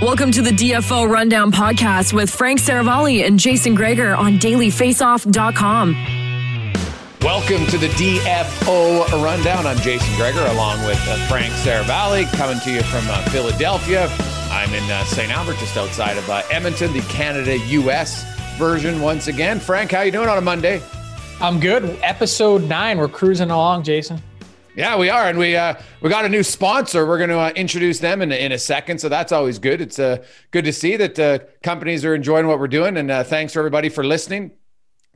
Welcome to the DFO Rundown podcast with Frank Seravalli and Jason Gregor on dailyfaceoff.com. Welcome to the DFO Rundown. I'm Jason Gregor along with Frank Seravalli, coming to you from Philadelphia. I'm in St. Albert, just outside of Edmonton, the Canada-U.S. version once again. Frank, how you doing on a Monday? I'm good. Episode 9. We're cruising along, Jason. Yeah, we are, and we got a new sponsor. We're going to introduce them in a second, so that's always good. It's good to see that companies are enjoying what we're doing, and thanks for everybody for listening.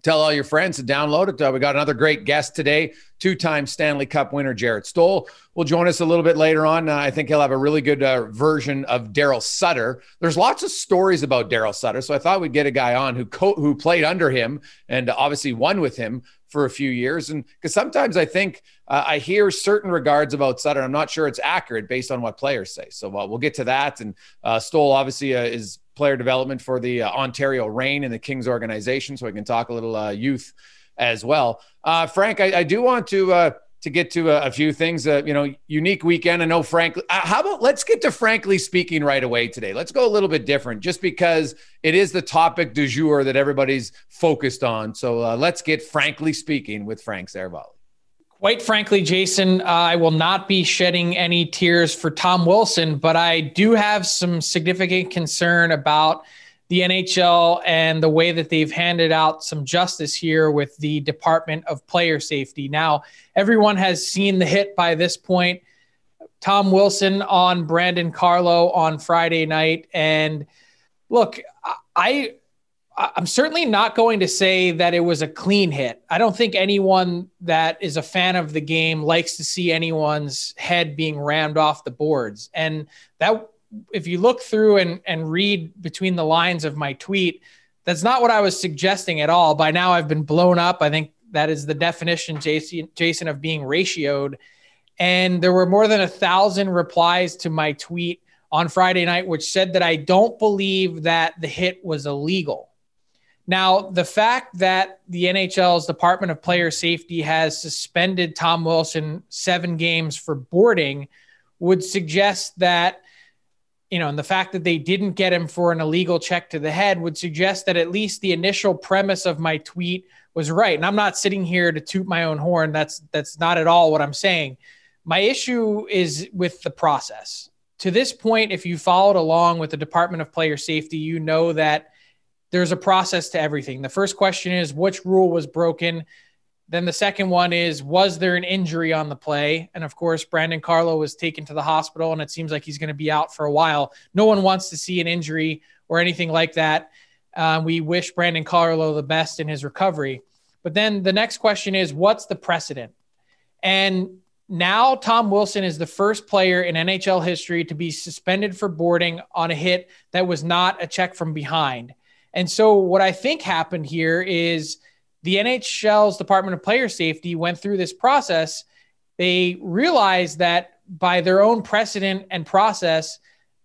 Tell all your friends to download it. We got another great guest today, two-time Stanley Cup winner Jarret Stoll will join us a little bit later on. I think he'll have a really good version of Darryl Sutter. There's lots of stories about Darryl Sutter, so I thought we'd get a guy on who played under him and obviously won with him for a few years. And because sometimes I think I hear certain regards about Sutter, I'm not sure it's accurate based on what players say. So we'll get to that. And Stoll obviously is player development for the Ontario Reign and the Kings organization. So we can talk a little youth as well. Frank, I do want to get to a few things, unique weekend. I know Frank, how about let's get to Frankly Speaking right away today. Let's go a little bit different just because it is the topic du jour that everybody's focused on. So let's get Frankly Speaking with Frank Seravalli. Quite frankly, Jason, I will not be shedding any tears for Tom Wilson, but I do have some significant concern about the NHL and the way that they've handed out some justice here with the Department of Player Safety. Now, everyone has seen the hit by this point. Tom Wilson on Brandon Carlo on Friday night. And look, I'm certainly not going to say that it was a clean hit. I don't think anyone that is a fan of the game likes to see anyone's head being rammed off the boards. And that, if you look through and read between the lines of my tweet, that's not what I was suggesting at all. By now I've been blown up. I think that is the definition, Jason, of being ratioed. And there were more than 1,000 replies to my tweet on Friday night, which said that I don't believe that the hit was illegal. Now, the fact that the NHL's Department of Player Safety has suspended Tom Wilson 7 games for boarding would suggest that, and the fact that they didn't get him for an illegal check to the head would suggest that at least the initial premise of my tweet was right. And I'm not sitting here to toot my own horn. That's not at all what I'm saying. My issue is with the process. To this point, if you followed along with the Department of Player Safety, you know that there's a process to everything. The first question is, which rule was broken? Then the second one is, was there an injury on the play? And of course, Brandon Carlo was taken to the hospital, and it seems like he's going to be out for a while. No one wants to see an injury or anything like that. We wish Brandon Carlo the best in his recovery. But then the next question is, what's the precedent? And now Tom Wilson is the first player in NHL history to be suspended for boarding on a hit that was not a check from behind. And so what I think happened here is the NHL's Department of Player Safety went through this process. They realized that by their own precedent and process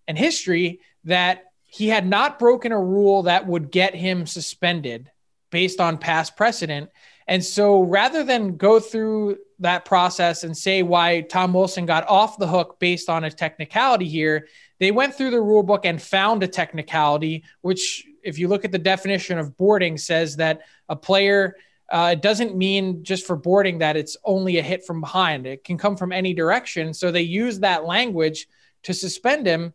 and history that he had not broken a rule that would get him suspended based on past precedent. And so rather than go through that process and say why Tom Wilson got off the hook based on a technicality here, they went through the rule book and found a technicality, which if you look at the definition of boarding says that a player, it doesn't mean just for boarding that it's only a hit from behind. It can come from any direction. So they use that language to suspend him.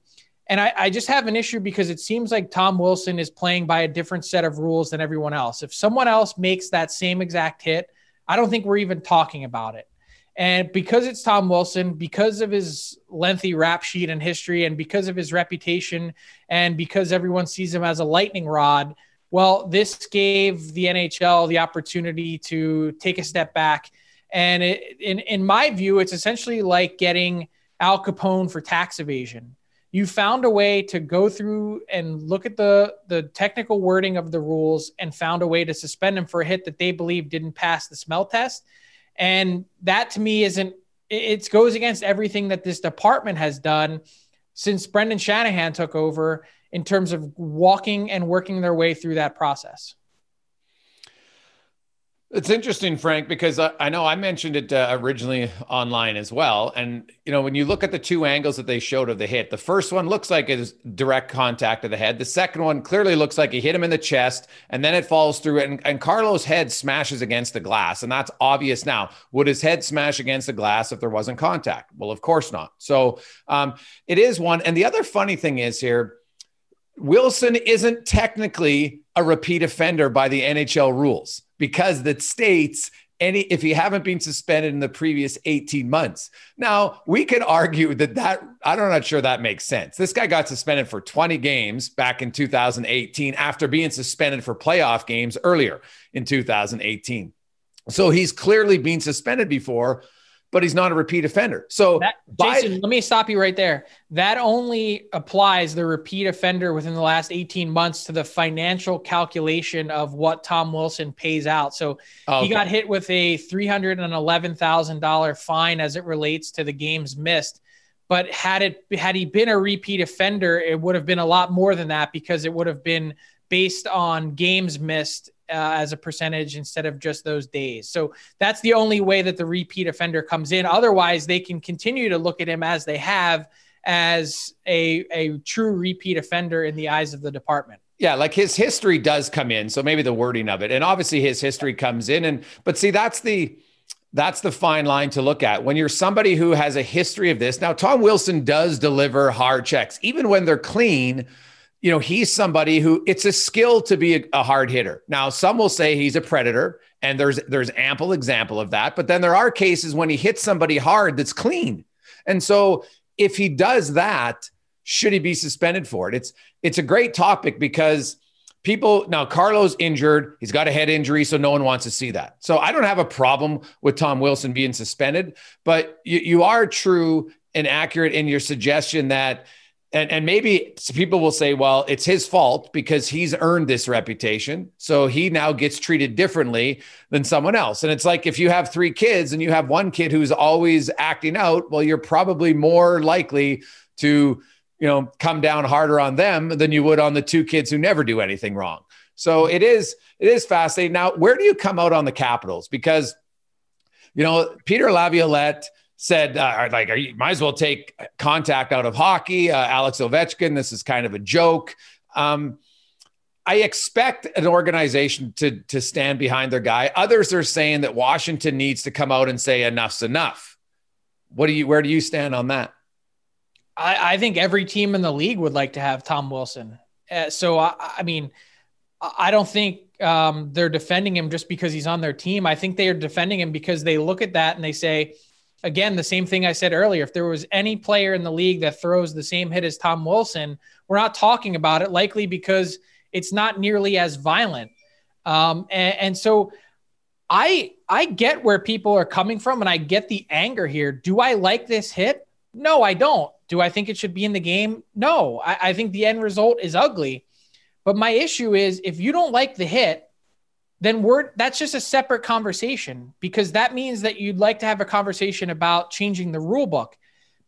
And I just have an issue because it seems like Tom Wilson is playing by a different set of rules than everyone else. If someone else makes that same exact hit, I don't think we're even talking about it. And because it's Tom Wilson, because of his lengthy rap sheet and history, and because of his reputation, and because everyone sees him as a lightning rod, well, this gave the NHL the opportunity to take a step back. And in my view, it's essentially like getting Al Capone for tax evasion. You found a way to go through and look at the technical wording of the rules and found a way to suspend him for a hit that they believe didn't pass the smell test. And that to me isn't, it goes against everything that this department has done since Brendan Shanahan took over in terms of walking and working their way through that process. It's interesting, Frank, because I know I mentioned it originally online as well. And, you know, when you look at the two angles that they showed of the hit, the first one looks like it is direct contact of the head. The second one clearly looks like he hit him in the chest and then it falls through and Carlo's head smashes against the glass. And that's obvious now. Would his head smash against the glass if there wasn't contact? Well, of course not. So it is one. And the other funny thing is here, Wilson isn't technically a repeat offender by the NHL rules, because that states if you haven't been suspended in the previous 18 months. Now, we could argue that I'm not sure that makes sense. This guy got suspended for 20 games back in 2018 after being suspended for playoff games earlier in 2018. So he's clearly been suspended before, but he's not a repeat offender. So Jason, let me stop you right there. That only applies the repeat offender within the last 18 months to the financial calculation of what Tom Wilson pays out. So He got hit with a $311,000 fine as it relates to the games missed. But had he been a repeat offender, it would have been a lot more than that because it would have been based on games missed as a percentage instead of just those days. So that's the only way that the repeat offender comes in. Otherwise, they can continue to look at him as they have as a true repeat offender in the eyes of the department. Yeah, like his history does come in. So maybe the wording of it. And obviously his history comes in. But see, that's the fine line to look at when you're somebody who has a history of this. Now, Tom Wilson does deliver hard checks, even when they're clean. You know, he's somebody who it's a skill to be a hard hitter. Now, some will say he's a predator, and there's ample example of that. But then there are cases when he hits somebody hard that's clean. And so if he does that, should he be suspended for it? It's a great topic because people now Carlo's injured. He's got a head injury, so no one wants to see that. So I don't have a problem with Tom Wilson being suspended, but you are true and accurate in your suggestion that And maybe people will say, well, it's his fault because he's earned this reputation. So he now gets treated differently than someone else. And it's like, if you have three kids and you have one kid who's always acting out, well, you're probably more likely to, you know, come down harder on them than you would on the two kids who never do anything wrong. So it is fascinating. Now, where do you come out on the Capitals? Because, you know, Peter Laviolette said, you might as well take contact out of hockey. Alex Ovechkin, this is kind of a joke. I expect an organization to stand behind their guy. Others are saying that Washington needs to come out and say enough's enough. Where do you stand on that? I think every team in the league would like to have Tom Wilson. So, I mean, I don't think they're defending him just because he's on their team. I think they are defending him because they look at that and they say, again, the same thing I said earlier, if there was any player in the league that throws the same hit as Tom Wilson, we're not talking about it, likely because it's not nearly as violent. And so I get where people are coming from and I get the anger here. Do I like this hit? No, I don't. Do I think it should be in the game? No, I think the end result is ugly. But my issue is if you don't like the hit, then that's just a separate conversation, because that means that you'd like to have a conversation about changing the rule book.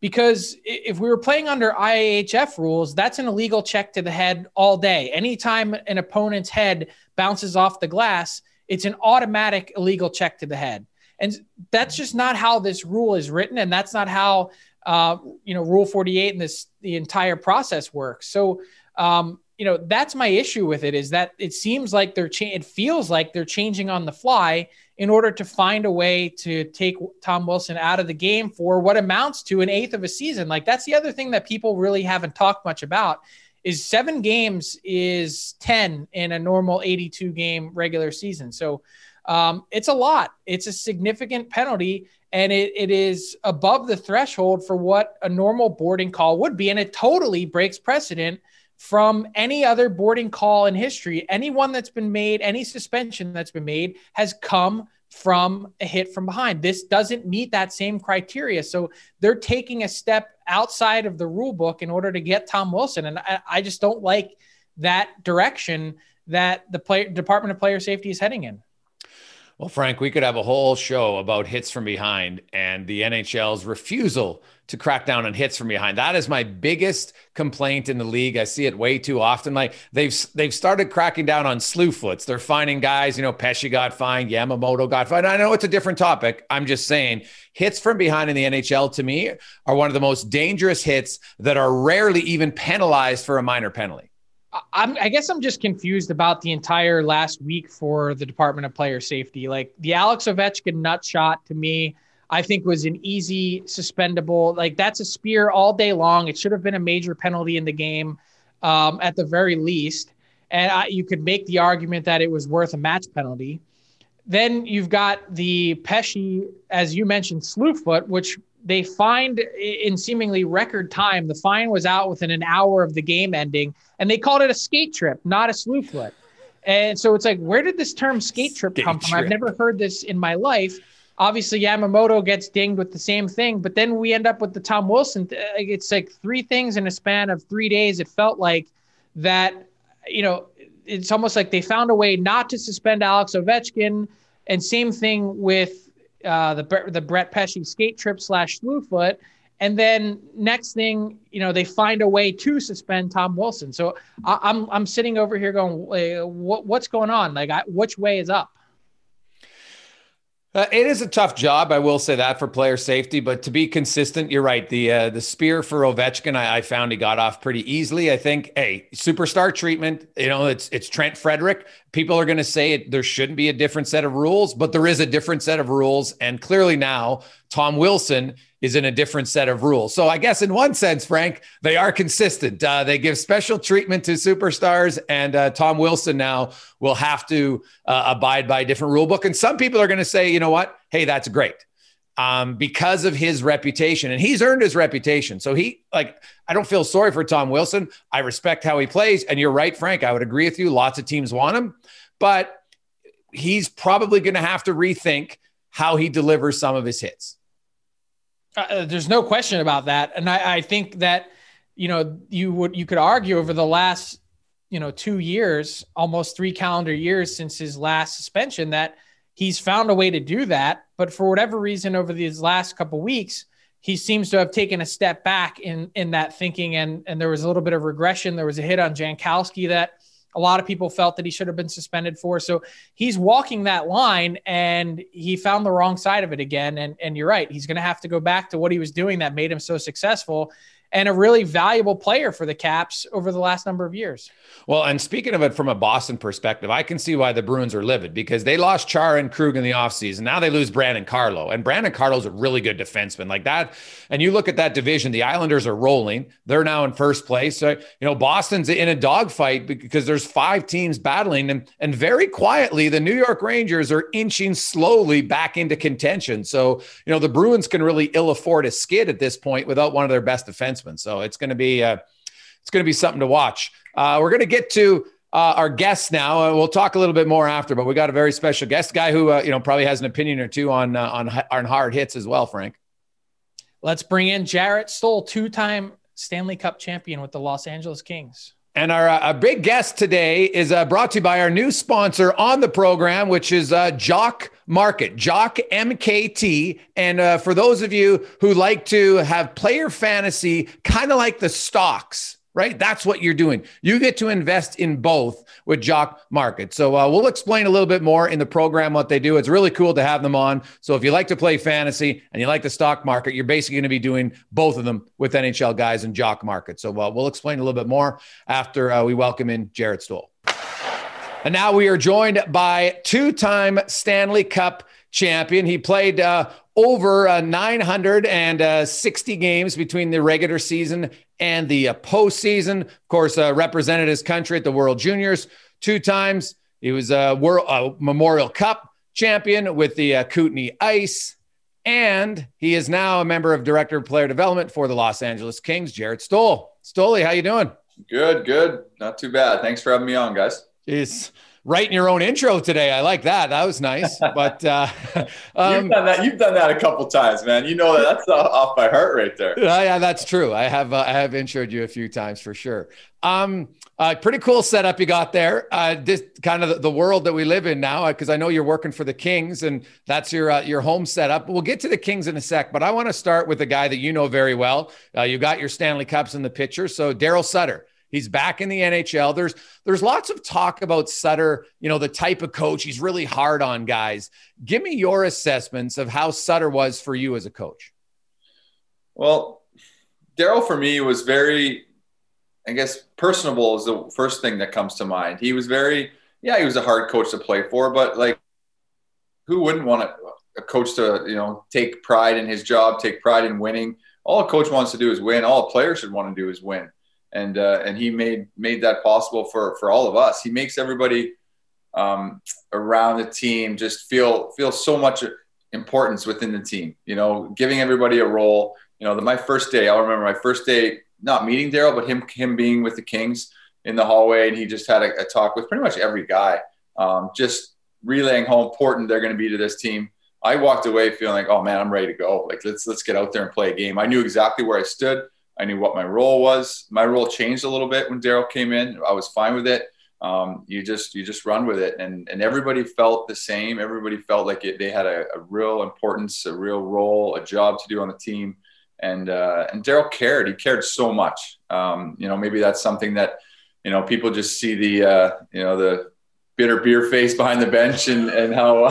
Because if we were playing under IIHF rules, that's an illegal check to the head all day. Anytime an opponent's head bounces off the glass, it's an automatic illegal check to the head. And that's just not how this rule is written. And that's not how, Rule 48 and the entire process works. So, that's my issue with it, is that it seems like it feels like they're changing on the fly in order to find a way to take Tom Wilson out of the game for what amounts to an eighth of a season. Like, that's the other thing that people really haven't talked much about, is 7 games is 10 in a normal 82 game regular season. So it's a lot. It's a significant penalty, and it is above the threshold for what a normal boarding call would be. And it totally breaks precedent from any other boarding call in history. Anyone that's been made, any suspension that's been made, has come from a hit from behind. This doesn't meet that same criteria. So they're taking a step outside of the rule book in order to get Tom Wilson. And I just don't like that direction that the Department of Player Safety is heading in. Well, Frank, we could have a whole show about hits from behind and the NHL's refusal to crack down on hits from behind. That is my biggest complaint in the league. I see it way too often. Like, they've started cracking down on slew foots. They're finding guys, Pesce got fined, Yamamoto got fined. I know it's a different topic. I'm just saying, hits from behind in the NHL to me are one of the most dangerous hits that are rarely even penalized for a minor penalty. I guess I'm just confused about the entire last week for the Department of Player Safety. Like, the Alex Ovechkin nut shot, to me, I think was an easy suspendable. Like, that's a spear all day long. It should have been a major penalty in the game at the very least. And you could make the argument that it was worth a match penalty. Then you've got the Pesce, as you mentioned, slew foot, which they fined in seemingly record time. The fine was out within an hour of the game ending, and they called it a skate trip, not a slew foot. And so it's like, where did this term skate trip come from? I've never heard this in my life. Obviously, Yamamoto gets dinged with the same thing, but then we end up with the Tom Wilson. It's like 3 things in a span of 3 days. It felt like that, it's almost like they found a way not to suspend Alex Ovechkin. And same thing with the Brett Pesce skate trip / slew foot. And then next thing, they find a way to suspend Tom Wilson. So I'm sitting over here going, what's going on? Like, which way is up? It is a tough job, I will say that, for player safety. But to be consistent, you're right. The spear for Ovechkin, I found he got off pretty easily. I think, hey, superstar treatment. It's Trent Frederick. People are going to say there shouldn't be a different set of rules, but there is a different set of rules, and clearly now Tom Wilson is in a different set of rules. So I guess in one sense, Frank, they are consistent. They give special treatment to superstars, and Tom Wilson now will have to abide by a different rule book. And some people are going to say, you know what? Hey, that's great. Because of his reputation, and he's earned his reputation. So I don't feel sorry for Tom Wilson. I respect how he plays. And you're right, Frank, I would agree with you. Lots of teams want him, but he's probably going to have to rethink how he delivers some of his hits. There's no question about that. And I think that, you could argue over the last, 2 years, almost 3 calendar years since his last suspension, that he's found a way to do that. But for whatever reason, over these last couple of weeks, he seems to have taken a step back in that thinking. And there was a little bit of regression. There was a hit on Jankowski that a lot of people felt that he should have been suspended for. So he's walking that line, and he found the wrong side of it again. And you're right. He's going to have to go back to what he was doing that made him so successful. and a really valuable player for the Caps over the last number of years. Well, and speaking of it from a Boston perspective, I can see why the Bruins are livid, because they lost Chara and Krug in the offseason. Now they lose Brandon Carlo, and Brandon Carlo's a really good defenseman like that. And you look at that division, the Islanders are rolling. They're now in first place. So, you know, Boston's in a dogfight because there's five teams battling, and very quietly, the New York Rangers are inching slowly back into contention. So, you know, the Bruins can really ill afford a skid at this point without one of their best defensemen. So it's going to be something to watch. We're going to get to our guests now. We'll talk a little bit more after, but we got a very special guest, guy who, you know, probably has an opinion or two on hard hits as well, Frank. Let's bring in Jarret Stoll, two-time Stanley Cup champion with the Los Angeles Kings. And our big guest today is brought to you by our new sponsor on the program, which is Jock Market, Jock MKT. And for those of you who like to have player fantasy, kind of like the stocks, right? That's what you're doing. You get to invest in both with Jock Market. So we'll explain a little bit more in the program what they do. It's really cool to have them on. So if you like to play fantasy and you like the stock market, you're basically going to be doing both of them with NHL guys and Jock Market. So we'll explain a little bit more after we welcome in Jarret Stoll. And now we are joined by two-time Stanley Cup champion. He played over 960 games between the regular season and the postseason. Of course, represented his country at the World Juniors two times. He was a Memorial Cup champion with the Kootenay Ice. And he is now a member of Director of Player Development for the Los Angeles Kings, Jarret Stoll. Stoley, how you doing? Good. Not too bad. Thanks for having me on, guys. Jeez. Writing your own intro today. I like that. That was nice. But you've done that a couple times, man. You know, that's off by heart right there. Yeah, that's true. I have introed you a few times for sure. Pretty cool setup you got there. This kind of the world that we live in now, because I know you're working for the Kings and that's your home setup. We'll get to the Kings in a sec, but I want to start with a guy that you know very well. You got your Stanley Cups in the picture. So Darryl Sutter. He's back in the NHL. There's lots of talk about Sutter, you know, the type of coach. He's really hard on guys. Give me your assessments of how Sutter was for you as a coach. Well, Darryl for me was very, I guess, personable is the first thing that comes to mind. He was he was a hard coach to play for, but like who wouldn't want a coach to, you know, take pride in his job, take pride in winning. All a coach wants to do is win. All a player should want to do is win. And he made that possible for all of us. He makes everybody around the team just feel so much importance within the team. You know, giving everybody a role. You know, I remember my first day, not meeting Darryl, but him being with the Kings in the hallway, and he just had a talk with pretty much every guy, just relaying how important they're going to be to this team. I walked away feeling like, oh man, I'm ready to go. Like let's get out there and play a game. I knew exactly where I stood. I knew what my role was. My role changed a little bit when Darryl came in. I was fine with it. You just run with it. And everybody felt the same. Everybody felt like they had a real importance, a real role, a job to do on the team. And Darryl cared. He cared so much. You know, maybe that's something that, you know, people just see the bitter beer face behind the bench and how,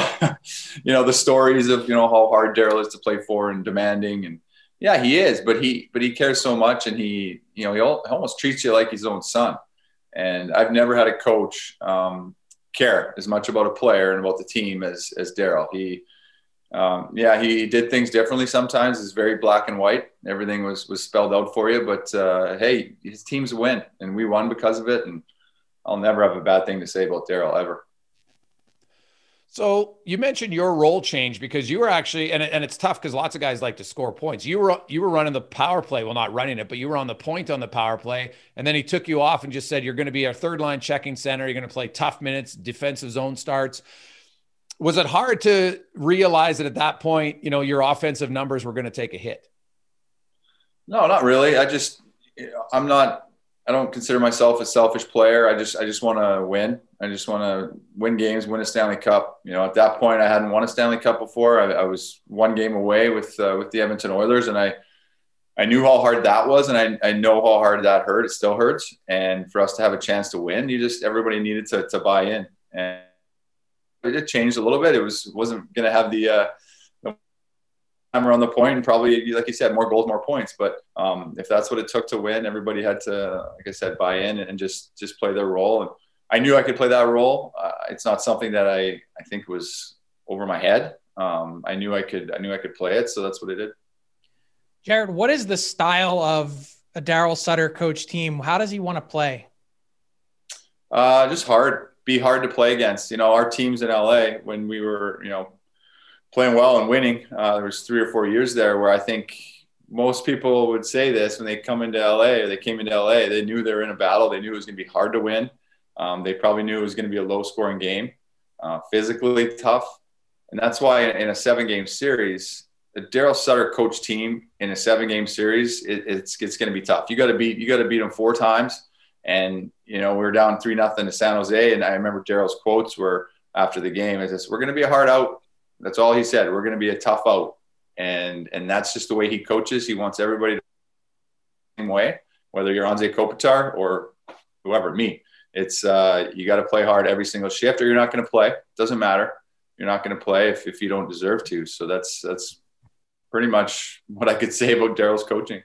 you know, the stories of, you know, how hard Darryl is to play for and demanding and, yeah, he is, but he cares so much, and he, you know, he almost treats you like his own son. And I've never had a coach care as much about a player and about the team as Darryl. He, he did things differently sometimes. It's very black and white. Everything was spelled out for you. But hey, his teams win, and we won because of it. And I'll never have a bad thing to say about Darryl ever. So you mentioned your role change because you were actually, and it's tough because lots of guys like to score points. You were running the power play. Well, not running it, but you were on the point on the power play. And then he took you off and just said, you're going to be our third line checking center. You're going to play tough minutes, defensive zone starts. Was it hard to realize that at that point, you know, your offensive numbers were going to take a hit? No, not really. I don't consider myself a selfish player. I just want to win. I just want to win games, win a Stanley Cup. You know, at that point, I hadn't won a Stanley Cup before. I was one game away with the Edmonton Oilers, and I knew how hard that was, and I know how hard that hurt. It still hurts. And for us to have a chance to win, everybody needed to buy in, and it changed a little bit. It wasn't going to have the around the point, and probably, like you said, more goals, more points. But if that's what it took to win, everybody had to, like I said, buy in and just play their role. And I knew I could play that role. It's not something that I think was over my head. I knew I could play it. So that's what I did. Jarret, what is the style of a Darryl Sutter coach team? How does he want to play? Just hard. Be hard to play against. You know, our teams in LA, when we were, you know, playing well and winning, there was 3 or 4 years there where I think most people would say this when they come into LA, or they came into LA, they knew they were in a battle. They knew it was going to be hard to win. They probably knew it was going to be a low scoring game, physically tough. And that's why in a 7-game series, the Darryl Sutter coach team in a 7-game series, it's going to be tough. You got to beat them 4 times. And, you know, we were down 3-0 to San Jose. And I remember Darryl's quotes were after the game, is this, we're going to be a hard out. That's all he said. We're going to be a tough out. And that's just the way he coaches. He wants everybody to the same way, whether you're Anze Kopitar or whoever, me. It's you got to play hard every single shift or you're not going to play. It doesn't matter. You're not going to play if you don't deserve to. So that's pretty much what I could say about Darryl's coaching.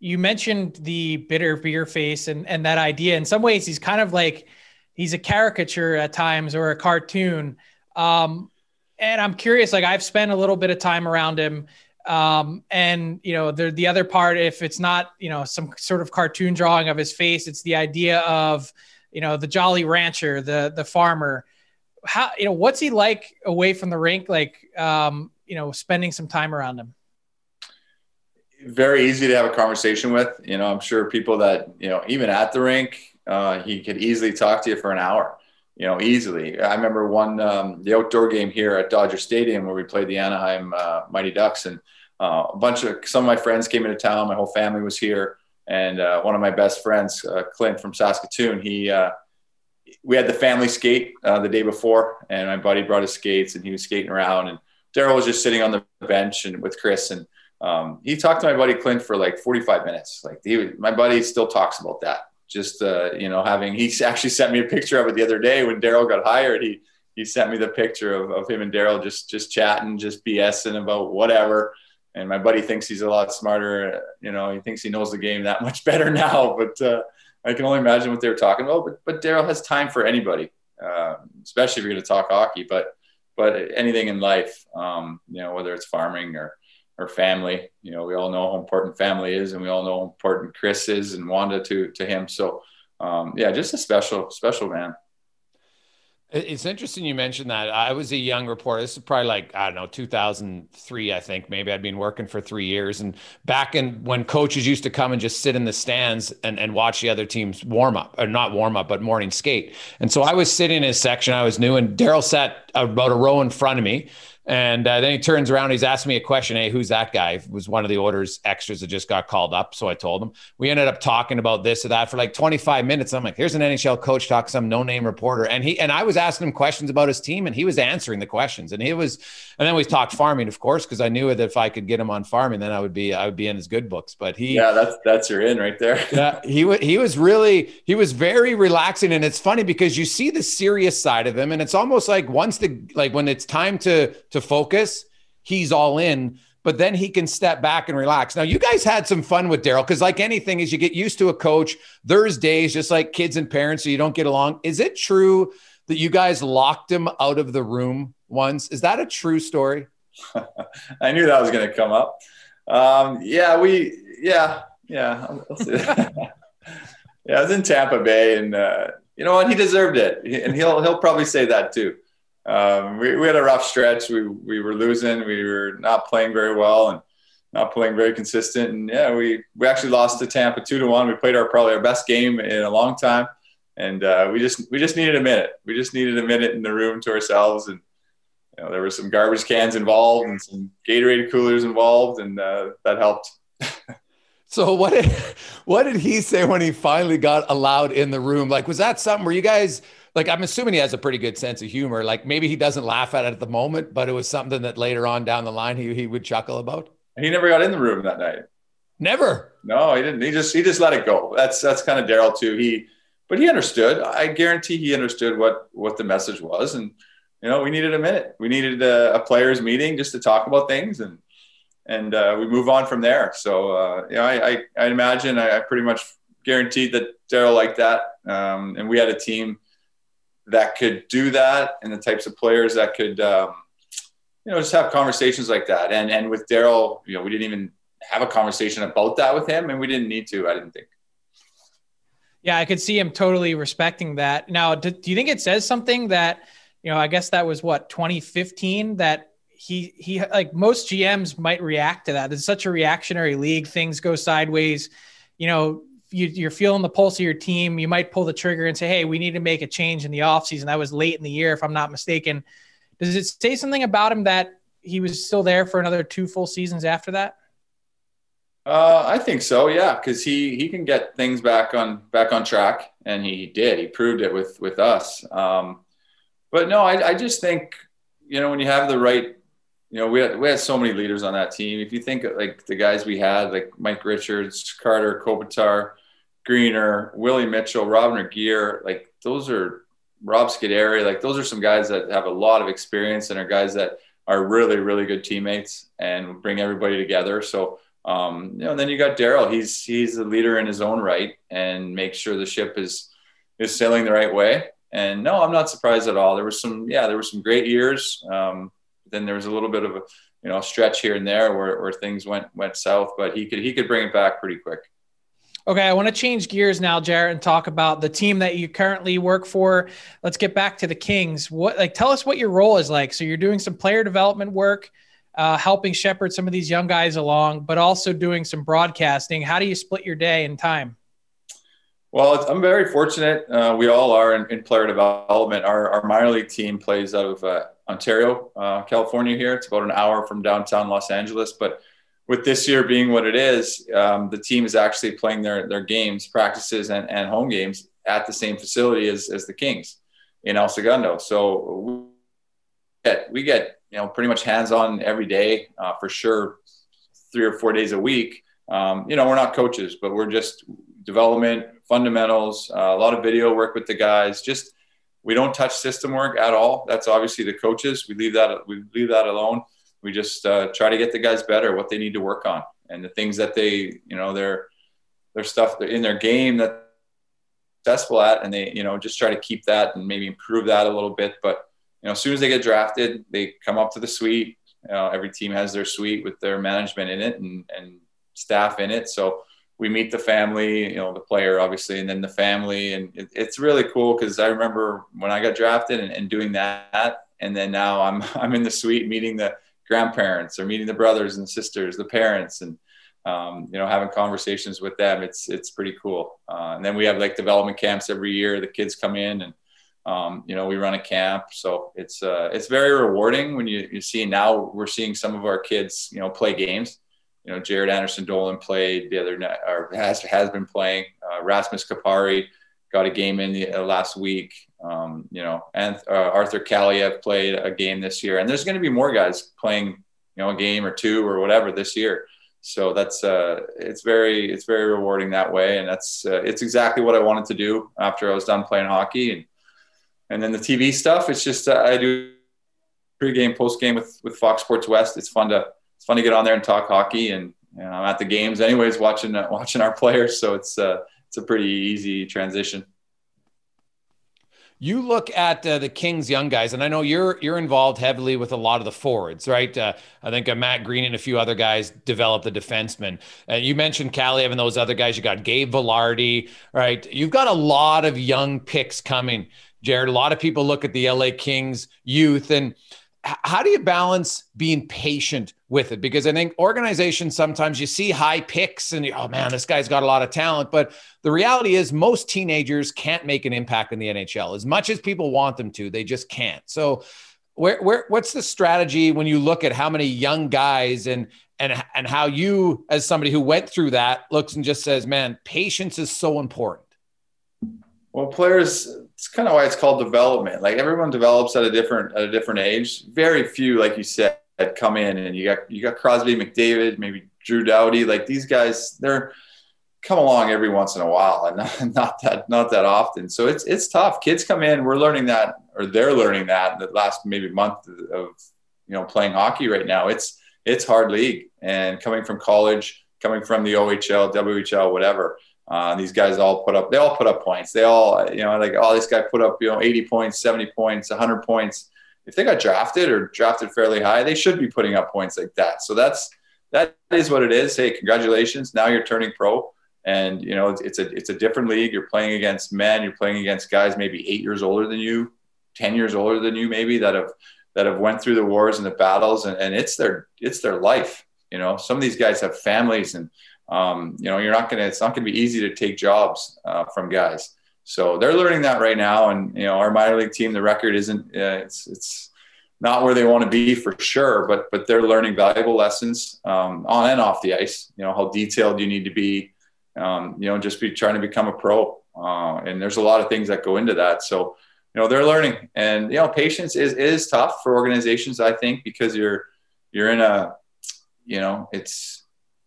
You mentioned the bitter beer face and that idea. In some ways, he's kind of like, he's a caricature at times or a cartoon. And I'm curious, like I've spent a little bit of time around him. And, you know, the other part, if it's not, you know, some sort of cartoon drawing of his face, it's the idea of, you know, the Jolly Rancher, the farmer. How, you know, what's he like away from the rink? Like, you know, spending some time around him. Very easy to have a conversation with, you know, I'm sure people that, you know, even at the rink, he could easily talk to you for an hour, you know, easily. I remember one, the outdoor game here at Dodger Stadium where we played the Anaheim Mighty Ducks, and some of my friends came into town. My whole family was here. And one of my best friends, Clint from Saskatoon, we had the family skate the day before, and my buddy brought his skates and he was skating around, and Darryl was just sitting on the bench and with Chris, and he talked to my buddy Clint for like 45 minutes. Like my buddy still talks about that. Just, you know, he actually sent me a picture of it the other day when Darryl got hired. He sent me the picture of him and Darryl just chatting, just BSing about whatever. And my buddy thinks he's a lot smarter. You know, he thinks he knows the game that much better now, but, I can only imagine what they were talking about, but Darryl has time for anybody, especially if you're going to talk hockey, but anything in life, you know, whether it's farming or family, you know, we all know how important family is, and we all know how important Chris is and Wanda to him. So, yeah, just a special man. It's interesting you mentioned that. I was a young reporter. This is probably like, I don't know, 2003, I think. Maybe I'd been working for 3 years. And back in when coaches used to come and just sit in the stands and watch the other teams warm up, or not warm up, but morning skate. And so I was sitting in his section. I was new, and Darryl sat about a row in front of me. And then he turns around. He's asking me a question. Hey, who's that guy? It was one of the orders extras that just got called up. So I told him. We ended up talking about this or that for like 25 minutes. I'm like, here's an NHL coach talk, some no-name reporter. And I was asking him questions about his team, and he was answering the questions. And then we talked farming, of course, because I knew that if I could get him on farming, then I would be in his good books. But that's your in right there. Yeah, he was very relaxing, and it's funny because you see the serious side of him, and it's almost like when it's time to focus, he's all in, but then he can step back and relax. Now, you guys had some fun with Darryl, because like anything, as you get used to a coach, there's days just like kids and parents, so you don't get along. Is it true that you guys locked him out of the room once? Is that a true story? I knew that was going to come up. Yeah, I was in Tampa Bay, and you know what? He deserved it. And he'll probably say that too. We had a rough stretch. We were losing. We were not playing very well and not playing very consistent. And yeah, we actually lost to Tampa 2-1. We played probably our best game in a long time. And we just needed a minute. We just needed a minute in the room to ourselves. And you know, there were some garbage cans involved and some Gatorade coolers involved, and that helped. So what did he say when he finally got allowed in the room? Like, was that something where you guys? Like, I'm assuming he has a pretty good sense of humor. Like, maybe he doesn't laugh at it at the moment, but it was something that later on down the line, he would chuckle about. And he never got in the room that night. Never. No, he didn't. He just let it go. That's kind of Darryl too. But he understood. I guarantee he understood what the message was. And, you know, we needed a minute. We needed a players meeting just to talk about things. And and we move on from there. So, I imagine I pretty much guaranteed that Darryl liked that. And we had a team that could do that, and the types of players that could, just have conversations like that. And with Darryl, we didn't even have a conversation about that with him, and we didn't need to, I didn't think. Yeah, I could see him totally respecting that. Now, do you think it says something that, I guess that was 2015, that he like most GMs might react to that. It's such a reactionary league. Things go sideways. You're feeling the pulse of your team. You might pull the trigger and say, hey, we need to make a change in the offseason. That was late in the year, if I'm not mistaken. Does it say something about him that he was still there for another 2 full seasons after that? I think so. Yeah. Cause he can get things back on track, and he did, he proved it with us. But no, I just think, when you have the right, we had so many leaders on that team. If you think of, like, the guys we had, like Mike Richards, Carter, Kopitar, Greener, Willie Mitchell, Robin Aguirre, like those are Rob Scuderi. Like those are some guys that have a lot of experience and are guys that are really, really good teammates and bring everybody together. So, and then you got Darryl, he's a leader in his own right and make sure the ship is sailing the right way. And no, I'm not surprised at all. There were some great years. Then there was a little bit of a, stretch here and there where things went south, but he could bring it back pretty quick. Okay. I want to change gears now, Jarret, and talk about the team that you currently work for. Let's get back to the Kings. Tell us what your role is like. So you're doing some player development work, helping shepherd some of these young guys along, but also doing some broadcasting. How do you split your day and time? Well, I'm very fortunate. We all are in player development. Our minor league team plays out of Ontario, California here. It's about an hour from downtown Los Angeles. But with this year being what it is, the team is actually playing their games, practices, and home games at the same facility as the Kings in El Segundo. So we get pretty much hands-on every day, for sure, 3 or 4 days a week. We're not coaches, but we're just development, fundamentals, a lot of video work with the guys. Just, we don't touch system work at all. That's obviously the coaches. We leave that alone. We just try to get the guys better, what they need to work on, and the things that they, their stuff in their game that they're successful at, and they, just try to keep that and maybe improve that a little bit. But as soon as they get drafted, they come up to the suite. Every team has their suite with their management in it and staff in it. So we meet the family, the player, obviously, and then the family. And it's really cool because I remember when I got drafted and doing that. And then now I'm in the suite meeting the grandparents or meeting the brothers and sisters, the parents, and, having conversations with them. It's pretty cool. And then we have like development camps every year. The kids come in and, we run a camp. So it's very rewarding when you see, now we're seeing some of our kids, play games. Jared Anderson Dolan played the other night, or has been playing. Rasmus Kupari got a game in the last week. And Arthur Kaliev played a game this year, and there's going to be more guys playing, a game or 2 or whatever this year. So that's it's very rewarding that way, and that's it's exactly what I wanted to do after I was done playing hockey. And then the TV stuff, it's just I do pregame, postgame with Fox Sports West. It's fun to get on there and talk hockey, and I'm at the games anyways, watching our players. So it's a pretty easy transition. You look at the Kings young guys, and I know you're involved heavily with a lot of the forwards, right? I think Matt Green and a few other guys develop the defensemen. You mentioned Kaliev and those other guys. You got Gabe Velarde, right? You've got a lot of young picks coming, Jarret. A lot of people look at the LA Kings youth, and how do you balance being patient with it? Because I think organizations, sometimes you see high picks and this guy's got a lot of talent. But the reality is most teenagers can't make an impact in the NHL as much as people want them to. They just can't. So what's the strategy when you look at how many young guys and how you, as somebody who went through that, looks and just says, man, patience is so important? Well, players, it's kind of why it's called development. Like everyone develops at a different age. Very few, like you said, come in, and you got Crosby, McDavid, maybe Drew Doughty. Like these guys, they're come along every once in a while, and not that often. So it's tough. Kids come in. We're learning that, or they're learning that in the last maybe month of playing hockey right now. It's it's hard league. And coming from college, coming from the OHL, WHL, whatever, these guys all put up, they all put up points. They all, you know, like, oh, this guy put up, you know, 80 points, 70 points, 100 points. If they got drafted or drafted fairly high, they should be putting up points like that. So that is what it is. Hey, congratulations. Now you're turning pro. And, you know, it's a different league. You're playing against men. You're playing against guys maybe 8 years older than you, 10 years older than you, maybe that have went through the wars and the battles, and it's their life. You know, some of these guys have families, and you know, it's not gonna be easy to take jobs from guys. So they're learning that right now. And, you know, our minor league team, the record isn't, it's not where they want to be for sure, but they're learning valuable lessons on and off the ice. You know, how detailed you need to be, you know, just be trying to become a pro. And there's a lot of things that go into that. So, you know, they're learning, and, you know, patience is tough for organizations, I think, because you're in a, you know,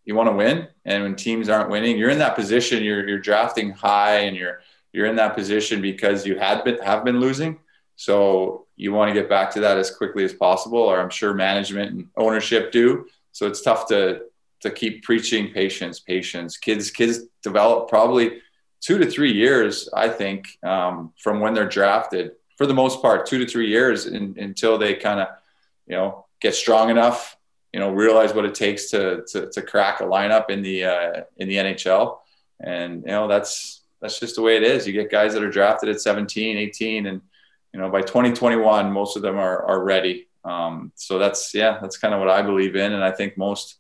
you want to win. And when teams aren't winning, you're in that position, you're drafting high, and you're in that position because you have been losing. So you want to get back to that as quickly as possible, or I'm sure management and ownership do. So it's tough to keep preaching patience. Kids develop probably 2 to 3 years, I think, from when they're drafted, for the most part, 2 to 3 years until they kind of, you know, get strong enough, you know, realize what it takes to crack a lineup in the NHL. And, you know, that's just the way it is. You get guys that are drafted at 17, 18, and, you know, by 2021, most of them are ready. So that's kind of what I believe in. And I think most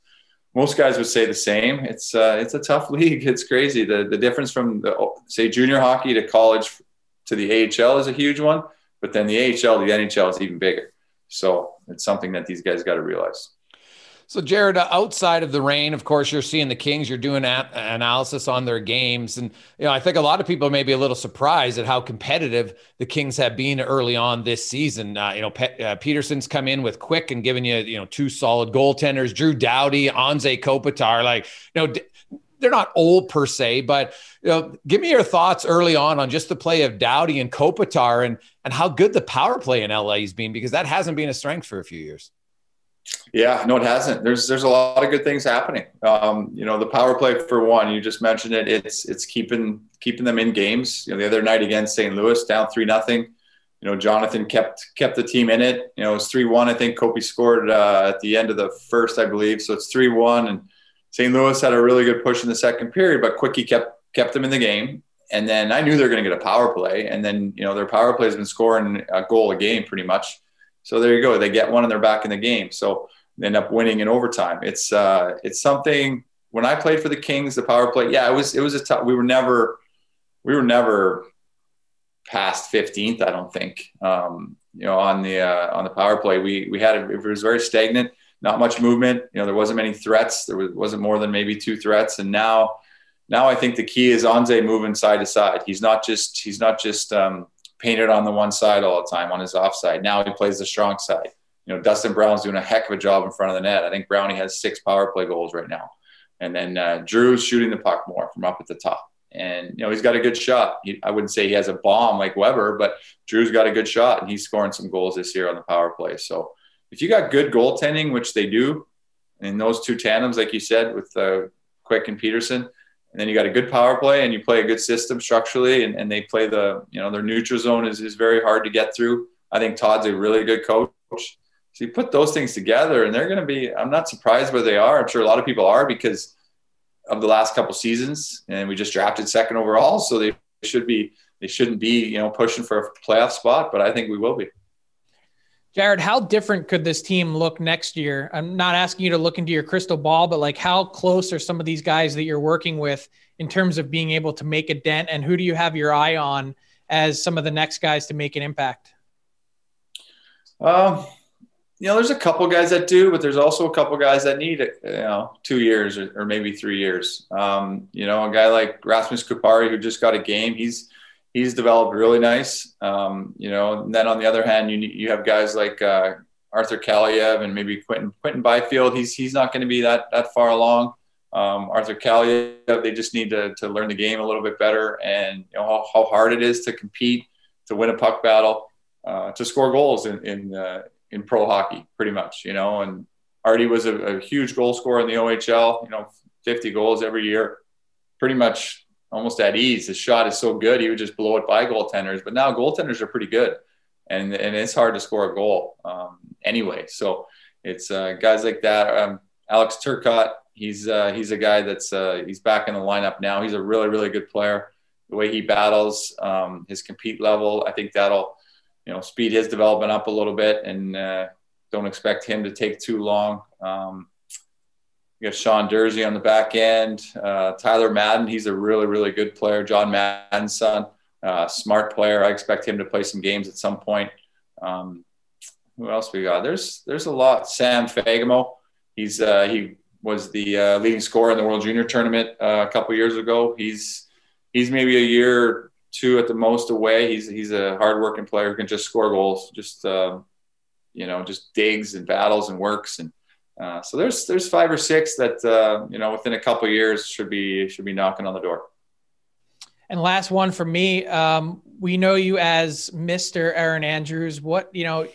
guys would say the same. It's a tough league. It's crazy. The difference from say junior hockey to college to the AHL is a huge one, but then the AHL to the NHL is even bigger. So it's something that these guys got to realize. So, Jared, outside of the rain, of course, you're seeing the Kings. You're doing analysis on their games. And, you know, I think a lot of people may be a little surprised at how competitive the Kings have been early on this season. You know, Peterson's come in with Quick and given you, you know, two solid goaltenders, Drew Doughty, Anze Kopitar. Like, you know, they're not old per se, but, you know, give me your thoughts early on just the play of Doughty and Kopitar and how good the power play in LA has been, because that hasn't been a strength for a few years. Yeah, no, it hasn't. There's a lot of good things happening. You know, the power play, for one, you just mentioned it. It's keeping them in games. You know, the other night against St. Louis, down 3-0. You know, Jonathan kept the team in it. You know, it was 3-1. I think Kopi scored at the end of the first, I believe. So it's 3-1, and St. Louis had a really good push in the second period, but Quickie kept them in the game. And then I knew they're going to get a power play. And then, you know, their power play has been scoring a goal a game pretty much. So there you go. They get one and they're back in the game. So they end up winning in overtime. It's something. When I played for the Kings, the power play, yeah, it was a tough. We were never past 15th, I don't think. You know, on the power play, we had it was very stagnant, not much movement. You know, there wasn't many threats. There wasn't more than maybe two threats. And now I think the key is Anze moving side to side. He's not just painted on the one side all the time on his offside. Now he plays the strong side. You know, Dustin Brown's doing a heck of a job in front of the net. I think Brownie has 6 power play goals right now. And then Drew's shooting the puck more from up at the top. And, you know, he's got a good shot. I wouldn't say he has a bomb like Weber, but Drew's got a good shot, and he's scoring some goals this year on the power play. So if you got good goaltending, which they do, and those two tandems, like you said, with Quick and Peterson, and then you got a good power play and you play a good system structurally, and they play you know, their neutral zone is very hard to get through. I think Todd's a really good coach. So you put those things together and they're going to be, I'm not surprised where they are. I'm sure a lot of people are because of the last couple seasons, and we just drafted 2nd overall. So they shouldn't be, you know, pushing for a playoff spot, but I think we will be. Jared, how different could this team look next year? I'm not asking you to look into your crystal ball, but like, how close are some of these guys that you're working with in terms of being able to make a dent, and who do you have your eye on as some of the next guys to make an impact? You know, there's a couple guys that do, but there's also a couple guys that need, you know, 2 years or maybe 3 years. You know, a guy like Rasmus Kupari, who just got a game, He's developed really nice, you know. And then on the other hand, you have guys like Arthur Kaliev and maybe Quentin Byfield. He's not going to be that far along. Arthur Kaliev, they just need to learn the game a little bit better, and you know how hard it is to compete, to win a puck battle, to score goals in pro hockey, pretty much, you know. And Artie was a huge goal scorer in the OHL, 50 goals every year, pretty much almost at ease. His shot is so good, he would just blow it by goaltenders. But now goaltenders are pretty good, and it's hard to score a goal anyway. So it's guys like that. Alex Turcotte, he's a guy that's he's back in the lineup now. He's a really, really good player. The way he battles, his compete level, I think that'll, speed his development up a little bit, and don't expect him to take too long. You got Sean Dursey on the back end, Tyler Madden. He's a really, really good player. John Madden's son, smart player. I expect him to play some games at some point. Who else we got? There's a lot. Sam Fagemo. He's he was the leading scorer in the World Junior Tournament a couple years ago. He's maybe a year or two at the most away. He's a hardworking player who can just score goals, just digs and battles and works. And so there's five or six that, within a couple of years should be knocking on the door. And last one for me, we know you as Mr. Aaron Andrews. What,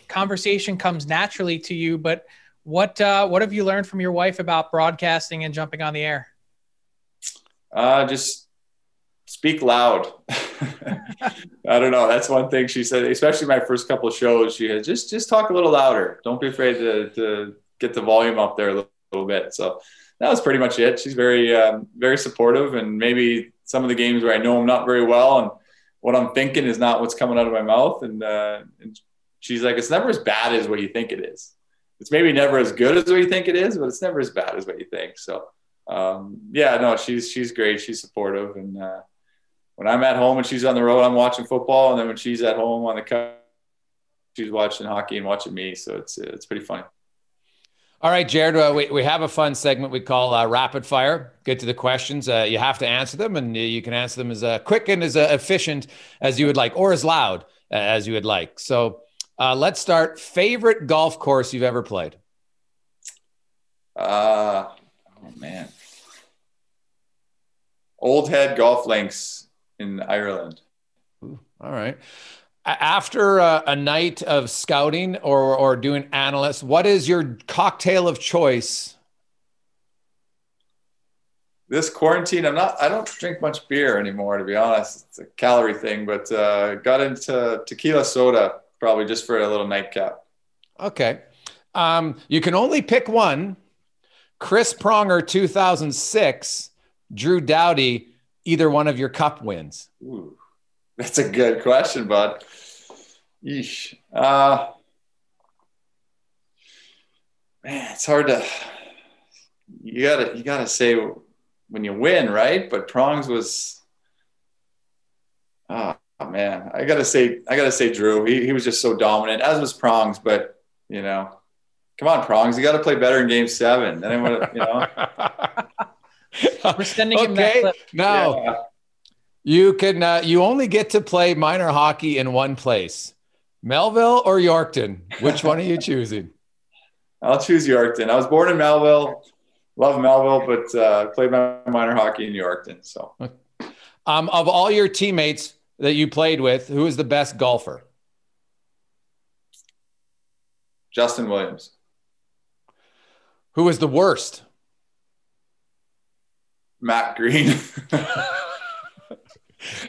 conversation comes naturally to you, but what have you learned from your wife about broadcasting and jumping on the air? Just speak loud. I don't know. That's one thing she said, especially my first couple of shows. She had just talk a little louder. Don't be afraid to get the volume up there a little bit. So that was pretty much it. She's very, very supportive. And maybe some of the games where I know I'm not very well and what I'm thinking is not what's coming out of my mouth. And she's like, it's never as bad as what you think it is. It's maybe never as good as what you think it is, but it's never as bad as what you think. So she's great. She's supportive. And, when I'm at home and she's on the road, I'm watching football. And then when she's at home on the couch, she's watching hockey and watching me. So it's pretty funny. All right, Jared, we have a fun segment we call Rapid Fire. Get to the questions. You have to answer them, and you can answer them as quick and as efficient as you would like, or as loud as you would like. So let's start. Favorite golf course you've ever played? Oh, man. Old Head Golf Links. In Ireland. Ooh, all right. After a night of scouting or doing analysts, what is your cocktail of choice? This quarantine, I don't drink much beer anymore, to be honest. It's a calorie thing, but got into tequila soda probably just for a little nightcap. Okay. You can only pick one. Chris Pronger, 2006, Drew Doughty, either one of your cup wins. Ooh, that's a good question, bud. Yeesh. Man, it's hard to, you gotta say when you win, right? But Prongs was, I gotta say Drew, he was just so dominant, as was Prongs, but come on, Prongs, you got to play bebetter in Game 7. Then I would have, We're sending him that clip. Now, You can you only get to play minor hockey in one place. Melville or Yorkton? Which one are you choosing? I'll choose Yorkton. I was born in Melville. Love Melville, but played my minor hockey in Yorkton. So, of all your teammates that you played with, who is the best golfer? Justin Williams. Who is the worst? Matt Green.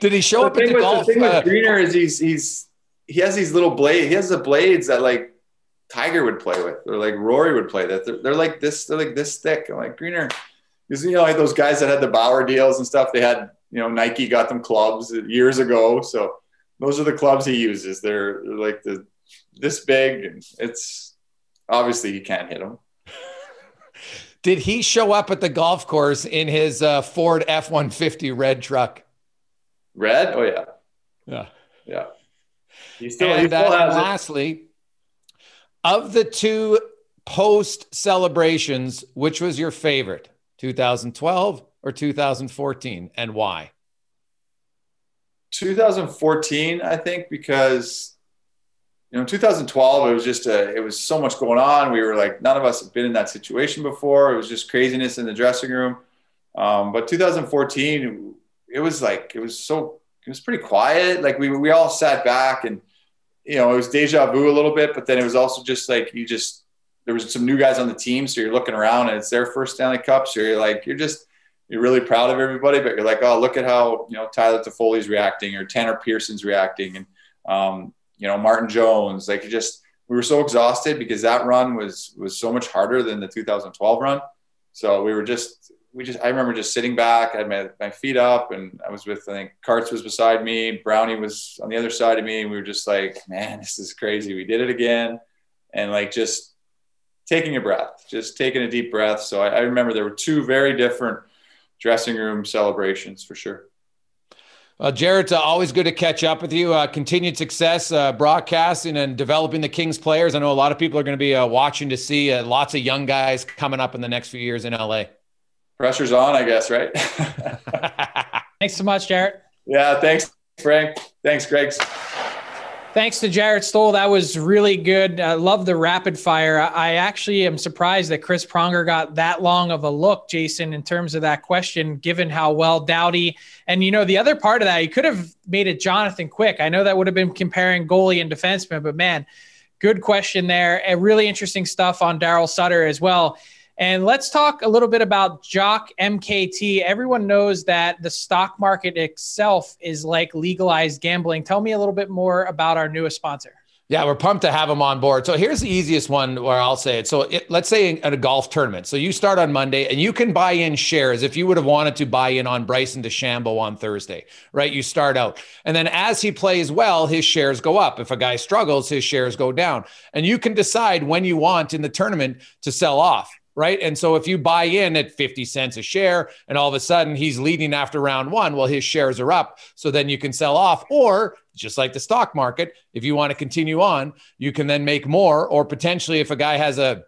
Did he show up at the golf? The thing with Greener is he has these little blades. He has the blades that like Tiger would play with, or like Rory would play that. They're like this. They're like this thick. I'm like, Greener, like those guys that had the Bauer deals and stuff. They had, Nike got them clubs years ago. So those are the clubs he uses. They're like this big, and it's obviously he can't hit them. Did he show up at the golf course in his Ford F-150 red truck? Red? Oh, yeah. Yeah. Yeah. He still has it. Lastly, of the two post-celebrations, which was your favorite, 2012 or 2014, and why? 2014, I think, because... 2012, it was just it was so much going on. We were like, none of us had been in that situation before. It was just craziness in the dressing room. But 2014, it was pretty quiet. Like we all sat back and, it was deja vu a little bit, but then it was also just like, there was some new guys on the team. So you're looking around and it's their first Stanley Cup. So you're like, you're really proud of everybody, but you're like, oh, look at how, Tyler Toffoli's reacting or Tanner Pearson's reacting. And, Martin Jones, we were so exhausted because that run was so much harder than the 2012 run. So I remember just sitting back, I had my feet up, and I think Karts was beside me. Brownie was on the other side of me. And we were just like, man, this is crazy. We did it again. And just taking a breath, just taking a deep breath. So I remember there were two very different dressing room celebrations for sure. Jarret, always good to catch up with you. Continued success broadcasting and developing the Kings players. I know a lot of people are going to be watching to see lots of young guys coming up in the next few years in LA. Pressure's on, I guess, right? Thanks so much, Jarret. Yeah, thanks, Frank. Thanks, Greg. Thanks to Jarret Stoll. That was really good. I love the rapid fire. I actually am surprised that Chris Pronger got that long of a look, Jason, in terms of that question, given how well Doughty. And, the other part of that, he could have made it Jonathan Quick. I know that would have been comparing goalie and defenseman, but, man, good question there. And really interesting stuff on Darryl Sutter as well. And let's talk a little bit about Jock MKT. Everyone knows that the stock market itself is like legalized gambling. Tell me a little bit more about our newest sponsor. Yeah, we're pumped to have him on board. So here's the easiest one where I'll say it. So let's say at a golf tournament. So you start on Monday and you can buy in shares if you would have wanted to buy in on Bryson DeChambeau on Thursday, right? You start out. And then as he plays well, his shares go up. If a guy struggles, his shares go down. And you can decide when you want in the tournament to sell off. Right. And so if you buy in at 50 cents a share and all of a sudden he's leading after round one, well, his shares are up. So then you can sell off, or just like the stock market, if you want to continue on, you can then make more, or potentially if a guy has a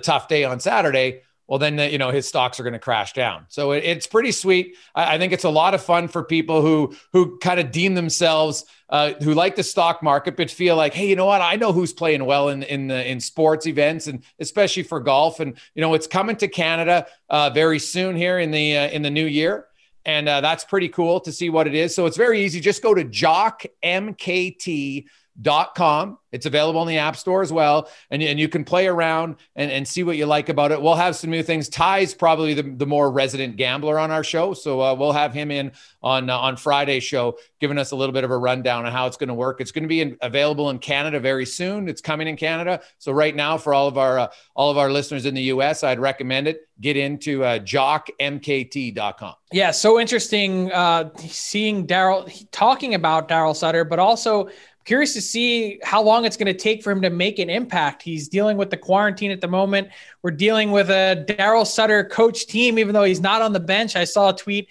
tough day on Saturday, well, then, his stocks are going to crash down. So it's pretty sweet. I think it's a lot of fun for people who kind of deem themselves who like the stock market, but feel like, hey, you know what? I know who's playing well in sports events, and especially for golf. And, it's coming to Canada very soon here in the new year. And that's pretty cool to see what it is. So it's very easy. Just go to jockmkt.com. It's available in the App Store as well. And you can play around and see what you like about it. We'll have some new things. Ty's probably the more resident gambler on our show. So we'll have him in on Friday's show, giving us a little bit of a rundown on how it's going to work. It's going to be available in Canada very soon. It's coming in Canada. So right now, for all of our listeners in the US, I'd recommend it. Get into jockmkt.com. Yeah. So interesting. Seeing Darryl talking about Darryl Sutter, but also curious to see how long it's going to take for him to make an impact. He's dealing with the quarantine at the moment. We're dealing with a Darryl Sutter coach team, even though he's not on the bench. I saw a tweet.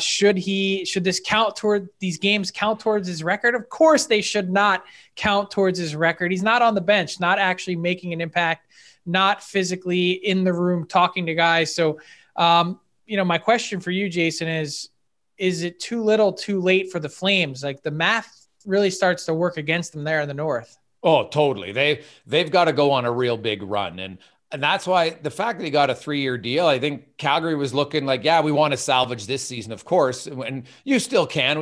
Should this count toward these games count towards his record? Of course they should not count towards his record. He's not on the bench, not actually making an impact, not physically in the room talking to guys. So, my question for you, Jason, is it too little too late for the Flames? Like, the math really starts to work against them there in the North. Oh, totally. They've got to go on a real big run. And that's why the fact that he got a 3-year deal, I think Calgary was looking like, yeah, we want to salvage this season, of course. And you still can.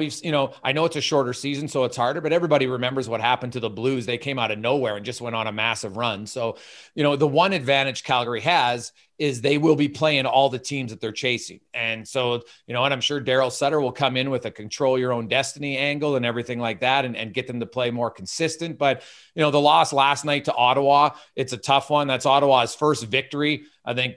I know it's a shorter season, so it's harder, but everybody remembers what happened to the Blues. They came out of nowhere and just went on a massive run. So, the one advantage Calgary has is they will be playing all the teams that they're chasing. And so, and I'm sure Darryl Sutter will come in with a control your own destiny angle and everything like that and get them to play more consistent. But, the loss last night to Ottawa, it's a tough one. That's Ottawa's first victory. I think,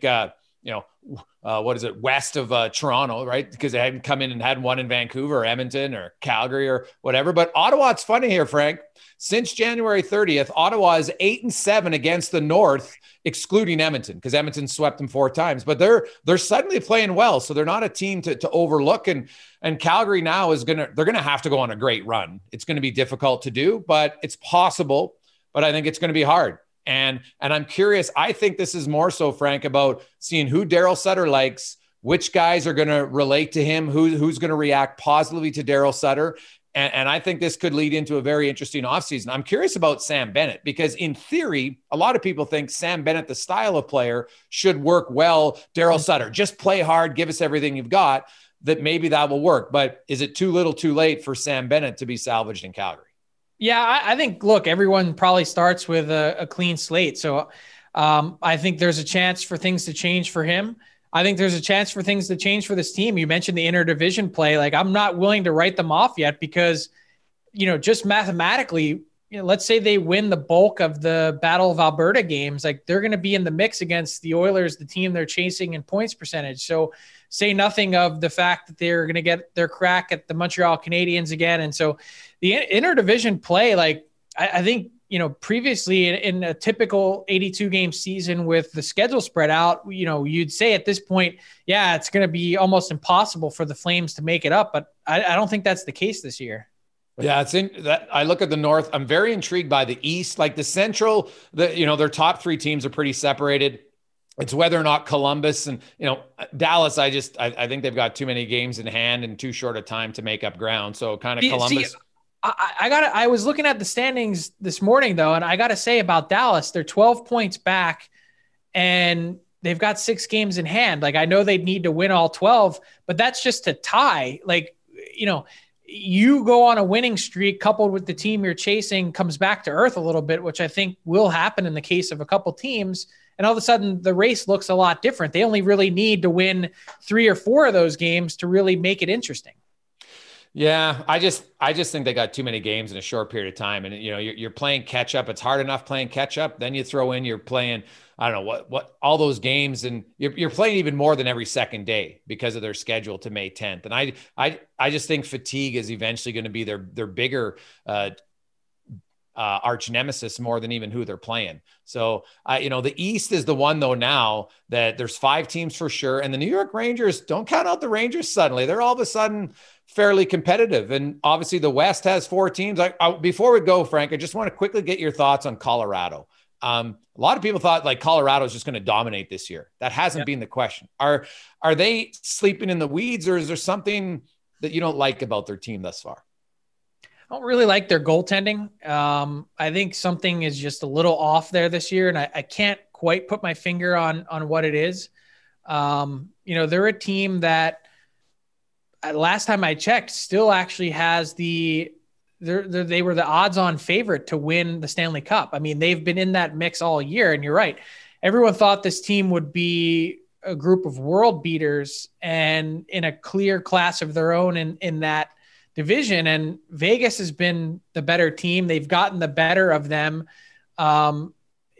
west of Toronto, right? Because they hadn't come in and had one in Vancouver or Edmonton or Calgary or whatever. But Ottawa, it's funny here, Frank. Since January 30th, Ottawa is 8-7 against the North, excluding Edmonton, because Edmonton swept them 4 times. But they're suddenly playing well, so they're not a team to overlook. And Calgary now they're gonna have to go on a great run. It's gonna be difficult to do, but it's possible. But I think it's gonna be hard. And I'm curious, I think this is more so, Frank, about seeing who Darryl Sutter likes, which guys are going to relate to him, who's going to react positively to Darryl Sutter. And I think this could lead into a very interesting offseason. I'm curious about Sam Bennett, because in theory, a lot of people think Sam Bennett, the style of player, should work well. Darryl Sutter, just play hard, give us everything you've got, that maybe that will work. But is it too little too late for Sam Bennett to be salvaged in Calgary? Yeah, I think, look, everyone probably starts with a clean slate. So I think there's a chance for things to change for him. I think there's a chance for things to change for this team. You mentioned the interdivision play. Like, I'm not willing to write them off yet because, you know, just mathematically, you know, let's say they win the bulk of the Battle of Alberta games. Like, they're going to be in the mix against the Oilers, the team they're chasing in points percentage. So say nothing of the fact that they're going to get their crack at the Montreal Canadiens again. And so the interdivision play, like, I think, you know, previously in a typical 82 game season with the schedule spread out, you know, you'd say at this point, yeah, it's going to be almost impossible for the Flames to make it up. But I don't think that's the case this year. Yeah, it's in that. I look at the North. I'm very intrigued by the East, like the Central. You know, their top three teams are pretty separated. It's whether or not Columbus and, you know, Dallas. I think they've got too many games in hand and too short a time to make up ground. So kind of Columbus. See, I was looking at the standings this morning though, and I got to say about Dallas, they're 12 points back and they've got 6 games in hand. Like, I know they'd need to win all 12, but that's just a tie. Like, you know, you go on a winning streak coupled with the team you're chasing comes back to earth a little bit, which I think will happen in the case of a couple teams. And all of a sudden the race looks a lot different. They only really need to win 3 or 4 of those games to really make it interesting. Yeah, I just think they got too many games in a short period of time, and you know you're playing catch up. It's hard enough playing catch up. Then you throw in you're playing I don't know what all those games, and you're playing even more than every second day because of their schedule to May 10th. And I just think fatigue is eventually going to be their bigger arch nemesis more than even who they're playing. So you know, the East is the one though now that there's 5 teams for sure, and the New York Rangers, don't count out the Rangers suddenly. They're all of a sudden fairly competitive. And obviously the West has 4 teams. Before we go, Frank, I just want to quickly get your thoughts on Colorado. A lot of people thought like Colorado is just going to dominate this year. That hasn't been the question. Are they sleeping in the weeds, or is there something that you don't like about their team thus far? I don't really like their goaltending. I think something is just a little off there this year. And I can't quite put my finger on what it is. You know, they're a team that, last time I checked, still actually has they were the odds-on favorite to win the Stanley Cup. I mean, they've been in that mix all year, and you're right. Everyone thought this team would be a group of world beaters and in a clear class of their own in that division, and Vegas has been the better team. They've gotten the better of them,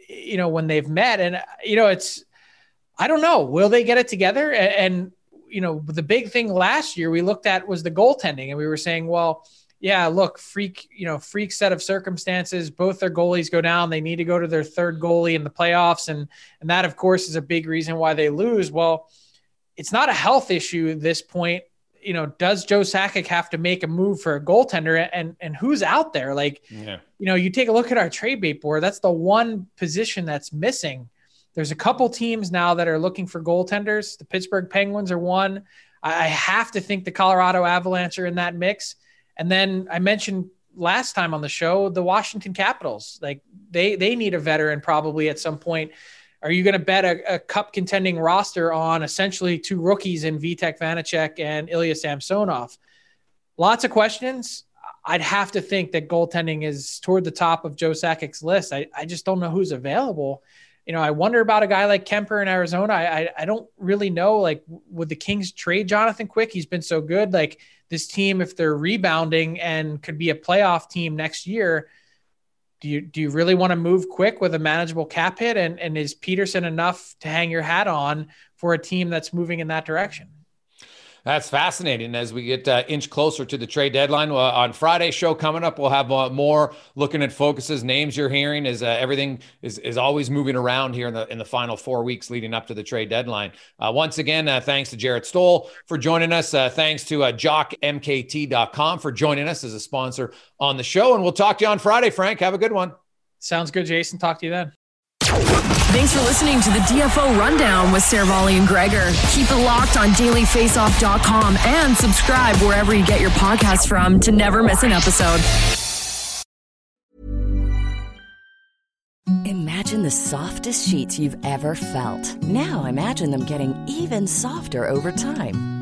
you know, when they've met. And, you know, it's – I don't know. Will they get it together? And you know, the big thing last year we looked at was the goaltending, and we were saying, well, yeah, look, freak set of circumstances. Both their goalies go down. They need to go to their third goalie in the playoffs. And that, of course, is a big reason why they lose. Well, it's not a health issue at this point. You know, does Joe Sakic have to make a move for a goaltender, and who's out there? Like, yeah. You know, you take a look at our trade bait board. That's the one position that's missing. There's a couple teams now that are looking for goaltenders. The Pittsburgh Penguins are one. I have to think the Colorado Avalanche are in that mix. And then I mentioned last time on the show, the Washington Capitals. Like they need a veteran probably at some point. Are you going to bet a cup contending roster on essentially 2 rookies in Vitek Vanacek and Ilya Samsonov? Lots of questions. I'd have to think that goaltending is toward the top of Joe Sakic's list. I just don't know who's available. You know, I wonder about a guy like Kemper in Arizona. I don't really know, like, would the Kings trade Jonathan Quick? He's been so good. Like, this team, if they're rebounding and could be a playoff team next year, do you really want to move Quick with a manageable cap hit? And is Peterson enough to hang your hat on for a team that's moving in that direction? That's fascinating. As we get inch closer to the trade deadline on Friday's show coming up, we'll have more looking at focuses, names you're hearing as everything is always moving around here in the final 4 weeks leading up to the trade deadline. Once again, thanks to Jarret Stoll for joining us. Thanks to jockmkt.com for joining us as a sponsor on the show. And we'll talk to you on Friday, Frank. Have a good one. Sounds good, Jason. Talk to you then. Thanks for listening to the DFO Rundown with Seravalli and Gregor. Keep it locked on dailyfaceoff.com and subscribe wherever you get your podcasts from to never miss an episode. Imagine the softest sheets you've ever felt. Now imagine them getting even softer over time.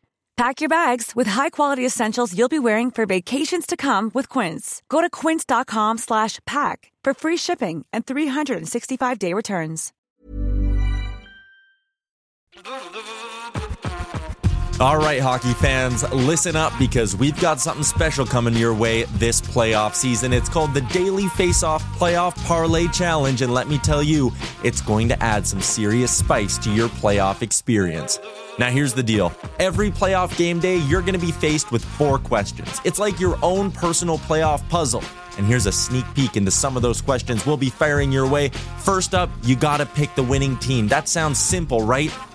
Pack your bags with high-quality essentials you'll be wearing for vacations to come with Quince. Go to quince.com/pack for free shipping and 365-day returns. All right, hockey fans, listen up, because we've got something special coming your way this playoff season. It's called the Daily Face-Off Playoff Parlay Challenge, and let me tell you, it's going to add some serious spice to your playoff experience. Now, here's the deal. Every playoff game day, you're going to be faced with 4 questions. It's like your own personal playoff puzzle. And here's a sneak peek into some of those questions we'll be firing your way. First up, you got to pick the winning team. That sounds simple, right?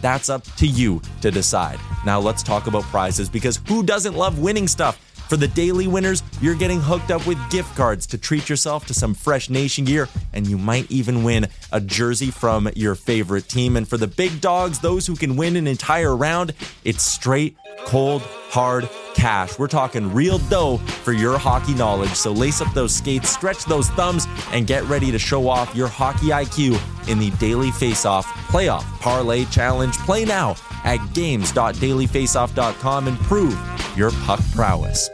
That's up to you to decide. Now let's talk about prizes, because who doesn't love winning stuff? For the daily winners, you're getting hooked up with gift cards to treat yourself to some Fresh Nation gear, and you might even win a jersey from your favorite team. And for the big dogs, those who can win an entire round, it's straight, cold, hard cash. We're talking real dough for your hockey knowledge. So lace up those skates, stretch those thumbs, and get ready to show off your hockey IQ in the Daily Faceoff Playoff Parlay Challenge. Play now at games.dailyfaceoff.com and prove your puck prowess.